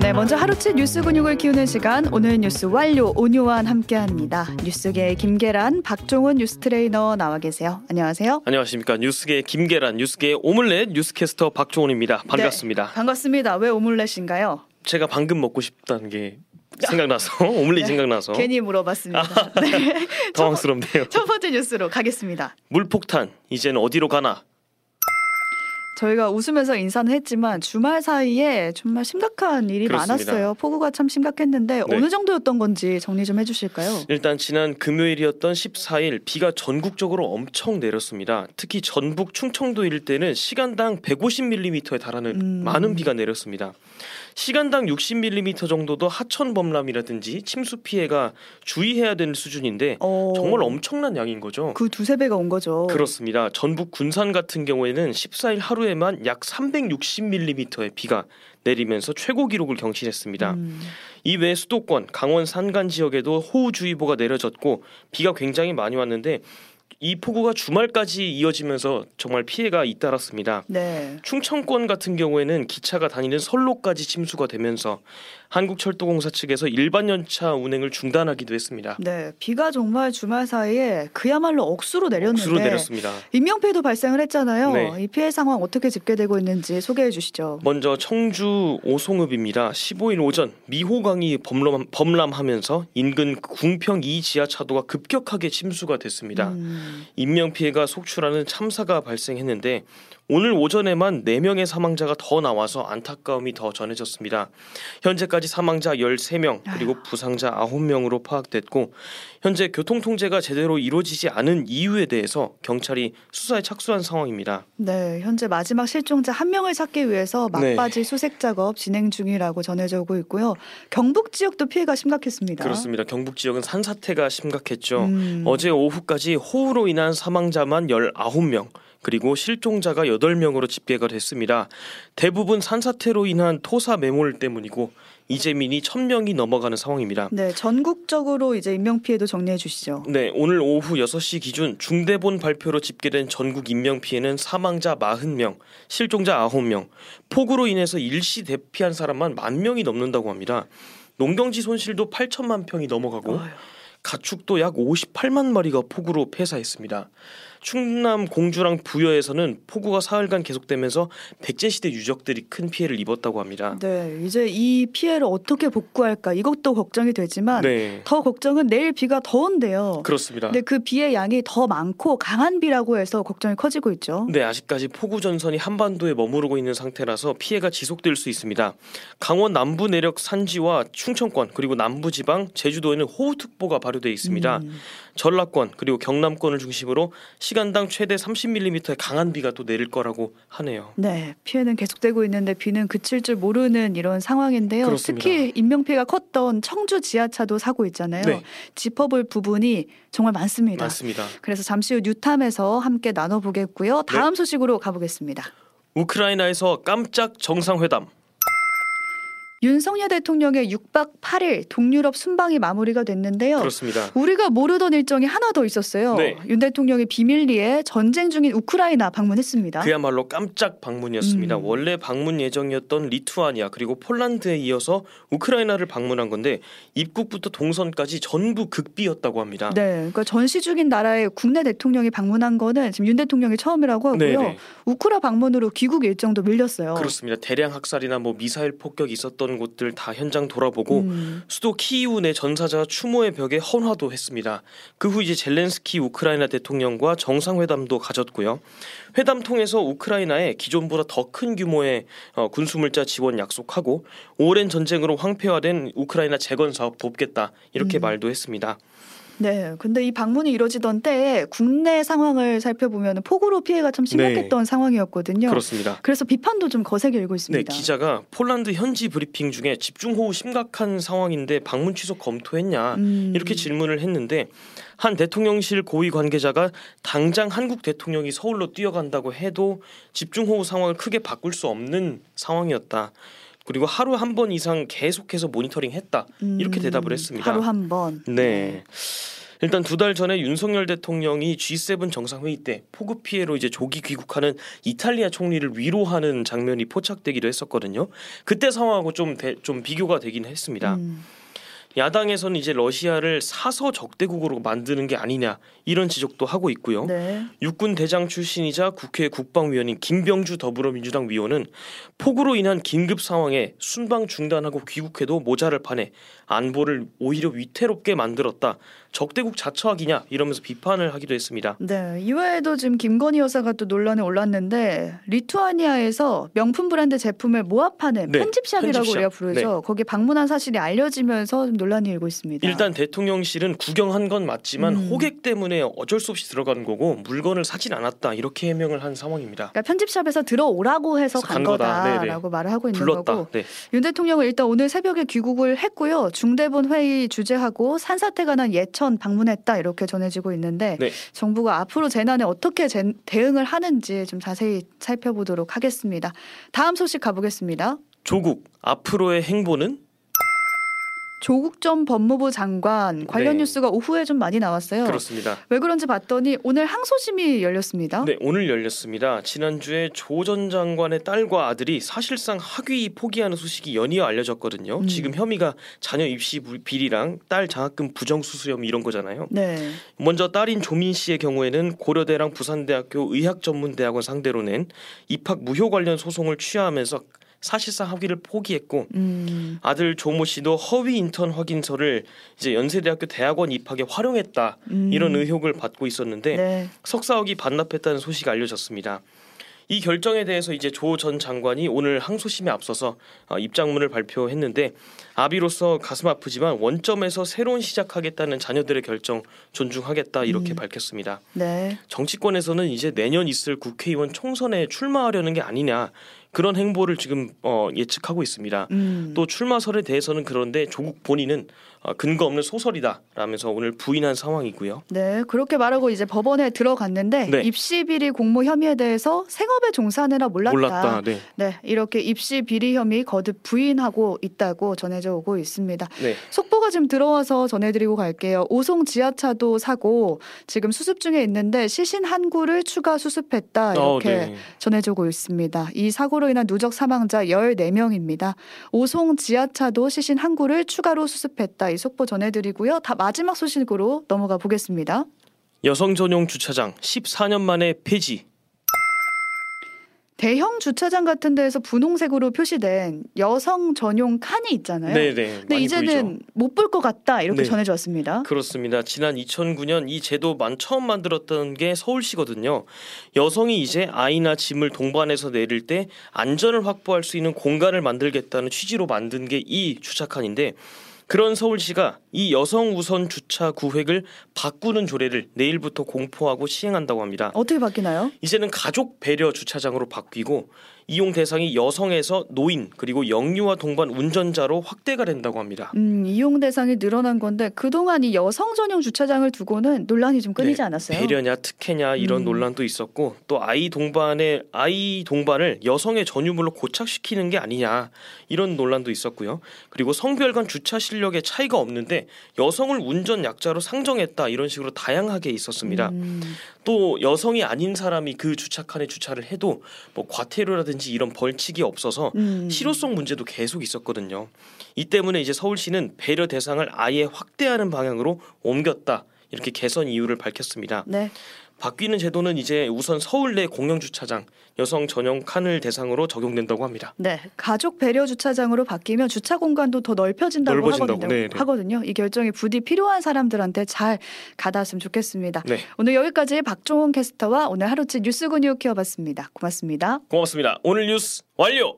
네, 먼저 하루치 뉴스 근육을 키우는 시간, 오늘 뉴스 완료 오뉴완 함께합니다. 뉴스계의 김계란, 박종원 뉴스 트레이너 나와 계세요. 안녕하세요. 안녕하십니까. 뉴스계의 김계란, 뉴스계의 오믈렛 뉴스캐스터 박종원입니다. 반갑습니다. 네, 반갑습니다. 왜 오믈렛인가요? 제가 방금 먹고 싶다는 게 생각나서 오믈렛 네, 생각나서 괜히 물어봤습니다. 아, 네. 당황스럽네요. 첫 번째 뉴스로 가겠습니다. 물폭탄, 이젠 어디로 가나? 저희가 웃으면서 인사는 했지만 주말 사이에 정말 심각한 일이 그렇습니다. 많았어요. 폭우가 참 심각했는데 네, 어느 정도였던 건지 정리 좀 해주실까요? 일단 지난 금요일이었던 14일 비가 전국적으로 엄청 내렸습니다. 특히 전북 충청도 일대는 시간당 150mm에 달하는 많은 비가 내렸습니다. 시간당 60mm 정도도 하천 범람이라든지 침수 피해가 주의해야 되는 수준인데 정말 엄청난 양인 거죠. 그 두세 배가 온 거죠. 그렇습니다. 전북 군산 같은 경우에는 14일 하루에 만 약 360mm의 비가 내리면서 최고 기록을 경신했습니다. 이외에 수도권, 강원 산간 지역에도 호우주의보가 내려졌고 비가 굉장히 많이 왔는데 이 폭우가 주말까지 이어지면서 정말 피해가 잇따랐습니다. 네. 충청권 같은 경우에는 기차가 다니는 선로까지 침수가 되면서 한국철도공사 측에서 일반 연차 운행을 중단하기도 했습니다. 네, 비가 정말 주말 사이에 그야말로 억수로 내렸는데 억수로 내렸습니다. 인명피해도 발생을 했잖아요. 네. 이 피해 상황 어떻게 집계되고 있는지 소개해 주시죠. 먼저 청주 오송읍입니다. 15일 오전 미호강이 범람하면서 인근 궁평 2지하차도가 급격하게 침수가 됐습니다. 인명피해가 속출하는 참사가 발생했는데 오늘 오전에만 4명의 사망자가 더 나와서 안타까움이 더 전해졌습니다. 현재까지 사망자 13명 그리고 부상자 9명으로 파악됐고 현재 교통통제가 제대로 이루어지지 않은 이유에 대해서 경찰이 수사에 착수한 상황입니다. 네, 현재 마지막 실종자 1명을 찾기 위해서 막바지 네, 수색작업 진행 중이라고 전해져 오고 있고요. 경북 지역도 피해가 심각했습니다. 그렇습니다. 경북 지역은 산사태가 심각했죠. 어제 오후까지 호우로 인한 사망자만 19명 그리고 실종자가 8명으로 집계가 됐습니다. 대부분 산사태로 인한 토사 매몰 때문이고 이재민이 1,000명이 넘어가는 상황입니다. 네, 전국적으로 이제 인명피해도 정리해 주시죠. 네, 오늘 오후 6시 기준 중대본 발표로 집계된 전국 인명피해는 사망자 40명, 실종자 9명, 폭우로 인해서 일시 대피한 사람만 10,000명이 넘는다고 합니다. 농경지 손실도 8천만 평이 넘어가고 어휴, 가축도 약 58만 마리가 폭우로 폐사했습니다. 충남 공주랑 부여에서는 폭우가 사흘간 계속되면서 백제시대 유적들이 큰 피해를 입었다고 합니다. 네, 이제 이 피해를 어떻게 복구할까 이것도 걱정이 되지만 네, 더 걱정은 내일 비가 더 온대요. 그렇습니다. 근데 그 비의 양이 더 많고 강한 비라고 해서 걱정이 커지고 있죠. 네, 아직까지 폭우 전선이 한반도에 머무르고 있는 상태라서 피해가 지속될 수 있습니다. 강원 남부 내륙 산지와 충청권 그리고 남부지방, 제주도에는 호우특보가 발효되어 있습니다. 전라권 그리고 경남권을 중심으로 시간당 최대 30mm의 강한 비가 또 내릴 거라고 하네요. 네, 피해는 계속되고 있는데 비는 그칠 줄 모르는 이런 상황인데요. 그렇습니다. 특히 인명피해가 컸던 청주 지하차도 사고 있잖아요. 네, 짚어볼 부분이 정말 많습니다. 맞습니다. 그래서 잠시 후 뉴탐에서 함께 나눠보겠고요. 다음 네, 소식으로 가보겠습니다. 우크라이나에서 깜짝 정상회담. 윤석열 대통령의 6박 8일 동유럽 순방이 마무리가 됐는데요. 그렇습니다. 우리가 모르던 일정이 하나 더 있었어요. 네, 윤 대통령이 비밀리에 전쟁 중인 우크라이나 방문했습니다. 그야말로 깜짝 방문이었습니다. 원래 방문 예정이었던 리투아니아 그리고 폴란드에 이어서 우크라이나를 방문한 건데 입국부터 동선까지 전부 극비였다고 합니다. 네, 그러니까 전시 중인 나라의 국내 대통령이 방문한 거는 지금 윤 대통령이 처음이라고 하고요. 네네, 우크라 방문으로 귀국 일정도 밀렸어요. 그렇습니다. 대량 학살이나 미사일 폭격이 있었던 곳들 다 현장 돌아보고 수도 키이우 내 전사자 추모의 벽에 헌화도 했습니다. 그 후 이제 젤렌스키 우크라이나 대통령과 정상회담도 가졌고요. 회담 통해서 우크라이나에 기존보다 더 큰 규모의 군수물자 지원 약속하고 오랜 전쟁으로 황폐화된 우크라이나 재건 사업 돕겠다 이렇게 말도 했습니다. 네, 근데 이 방문이 이뤄지던 때에 국내 상황을 살펴보면 폭우로 피해가 참 심각했던 네, 상황이었거든요. 그렇습니다. 그래서 비판도 좀 거세게 일고 있습니다. 네, 기자가 폴란드 현지 브리핑 중에 집중호우 심각한 상황인데 방문 취소 검토했냐 이렇게 질문을 했는데 한 대통령실 고위 관계자가 당장 한국 대통령이 서울로 뛰어간다고 해도 집중호우 상황을 크게 바꿀 수 없는 상황이었다. 그리고 하루 한 번 이상 계속해서 모니터링 했다. 이렇게 대답을 했습니다. 하루 한 번. 네, 일단 두 달 전에 윤석열 대통령이 G7 정상회의 때 폭우 피해로 이제 조기 귀국하는 이탈리아 총리를 위로하는 장면이 포착되기도 했었거든요. 그때 상황하고 좀 비교가 되긴 했습니다. 야당에서는 이제 러시아를 사서 적대국으로 만드는 게 아니냐 이런 지적도 하고 있고요. 네. 육군 대장 출신이자 국회 국방위원인 김병주 더불어민주당 위원은 폭우로 인한 긴급 상황에 순방 중단하고 귀국해도 모자랄 판에 안보를 오히려 위태롭게 만들었다. 적대국 자처하기냐 이러면서 비판을 하기도 했습니다. 네, 이외에도 지금 김건희 여사가 또 논란에 올랐는데 리투아니아에서 명품 브랜드 제품을 모합하는 네, 편집샵이라고 우리가 부르죠. 네. 거기 방문한 사실이 알려지면서 논란이 일고 있습니다. 일단 대통령실은 구경한 건 맞지만 호객 때문에 어쩔 수 없이 들어간 거고 물건을 사진 않았다 이렇게 해명을 한 상황입니다. 그러니까 편집샵에서 들어오라고 해서 간 거다라고 말을 하고 있는 불렀다. 거고 네. 윤 대통령은 일단 오늘 새벽에 귀국을 했고요. 중대본 회의 주재하고 산사태가 난 예천 방문했다 이렇게 전해지고 있는데 네. 정부가 앞으로 재난에 어떻게 대응을 하는지 좀 자세히 살펴보도록 하겠습니다. 다음 소식 가보겠습니다. 조국 앞으로의 행보는? 조국 전 법무부 장관 관련 네. 뉴스가 오후에 좀 많이 나왔어요. 그렇습니다. 왜 그런지 봤더니 오늘 항소심이 열렸습니다. 네, 오늘 열렸습니다. 지난주에 조 전 장관의 딸과 아들이 사실상 학위 포기하는 소식이 연이어 알려졌거든요. 지금 혐의가 자녀 입시 비리랑 딸 장학금 부정수수 혐의 이런 거잖아요. 네. 먼저 딸인 조민 씨의 경우에는 고려대랑 부산대학교 의학전문대학원 상대로 낸 입학 무효 관련 소송을 취하하면서 사실상 학위를 포기했고 아들 조모 씨도 허위 인턴 확인서를 이제 연세대학교 대학원 입학에 활용했다 이런 의혹을 받고 있었는데 네. 석사학위 반납했다는 소식이 알려졌습니다. 이 결정에 대해서 이제 조 전 장관이 오늘 항소심에 앞서서 입장문을 발표했는데 아비로서 가슴 아프지만 원점에서 새로운 시작하겠다는 자녀들의 결정 존중하겠다 이렇게 밝혔습니다. 네. 정치권에서는 이제 내년 있을 국회의원 총선에 출마하려는 게 아니냐 그런 행보를 지금 예측하고 있습니다. 또 출마설에 대해서는 그런데 조국 본인은 근거 없는 소설이다 라면서 오늘 부인한 상황이고요. 네, 그렇게 말하고 이제 법원에 들어갔는데 네. 입시 비리 공모 혐의에 대해서 생업에 종사하느라 몰랐다. 네. 네, 이렇게 입시 비리 혐의 거듭 부인하고 있다고 전해져 오고 있습니다. 네. 속보가 지금 들어와서 전해드리고 갈게요. 오송 지하차도 사고 지금 수습 중에 있는데 시신 한 구를 추가 수습했다 이렇게 네. 전해지고 있습니다. 이 사고로 인한 누적 사망자 14명입니다. 오송 지하차도 시신 한 구를 추가로 수습했다. 이 속보 전해드리고요. 다 마지막 소식으로 넘어가 보겠습니다. 여성 전용 주차장 14년 만에 폐지. 대형 주차장 같은 데에서 분홍색으로 표시된 여성 전용 칸이 있잖아요. 네네, 근데 이제는 못 볼 것 같다 이렇게 네. 전해져 왔습니다. 그렇습니다. 지난 2009년 이 제도 처음 만들었던 게 서울시거든요. 여성이 이제 아이나 짐을 동반해서 내릴 때 안전을 확보할 수 있는 공간을 만들겠다는 취지로 만든 게 이 주차칸인데 그런 서울시가 이 여성 우선 주차 구획을 바꾸는 조례를 내일부터 공포하고 시행한다고 합니다. 어떻게 바뀌나요? 이제는 가족 배려 주차장으로 바뀌고 이용 대상이 여성에서 노인 그리고 영유아 동반 운전자로 확대가 된다고 합니다. 이용 대상이 늘어난 건데 그동안 이 여성 전용 주차장을 두고는 논란이 좀 끊이지 네, 않았어요. 배려냐 특혜냐 이런 논란도 있었고 또 아이 동반을 여성의 전유물로 고착시키는 게 아니냐 이런 논란도 있었고요. 그리고 성별 간 주차 실력의 차이가 없는데 여성을 운전 약자로 상정했다 이런 식으로 다양하게 있었습니다. 또 여성이 아닌 사람이 그 주차칸에 주차를 해도 뭐 과태료라든지 이런 벌칙이 없어서 실효성 문제도 계속 있었거든요. 이 때문에 이제 서울시는 배려 대상을 아예 확대하는 방향으로 옮겼다. 이렇게 개선 이유를 밝혔습니다. 네. 바뀌는 제도는 이제 우선 서울 내 공영주차장 여성 전용 칸을 대상으로 적용된다고 합니다. 네, 가족 배려 주차장으로 바뀌면 주차 공간도 더 넓어진다고 하거든요. 이 결정이 부디 필요한 사람들한테 잘 가닿았으면 좋겠습니다. 네. 오늘 여기까지 박종원 캐스터와 오늘 하루치 뉴스 근육 키워봤습니다. 고맙습니다. 오늘 뉴스 완료!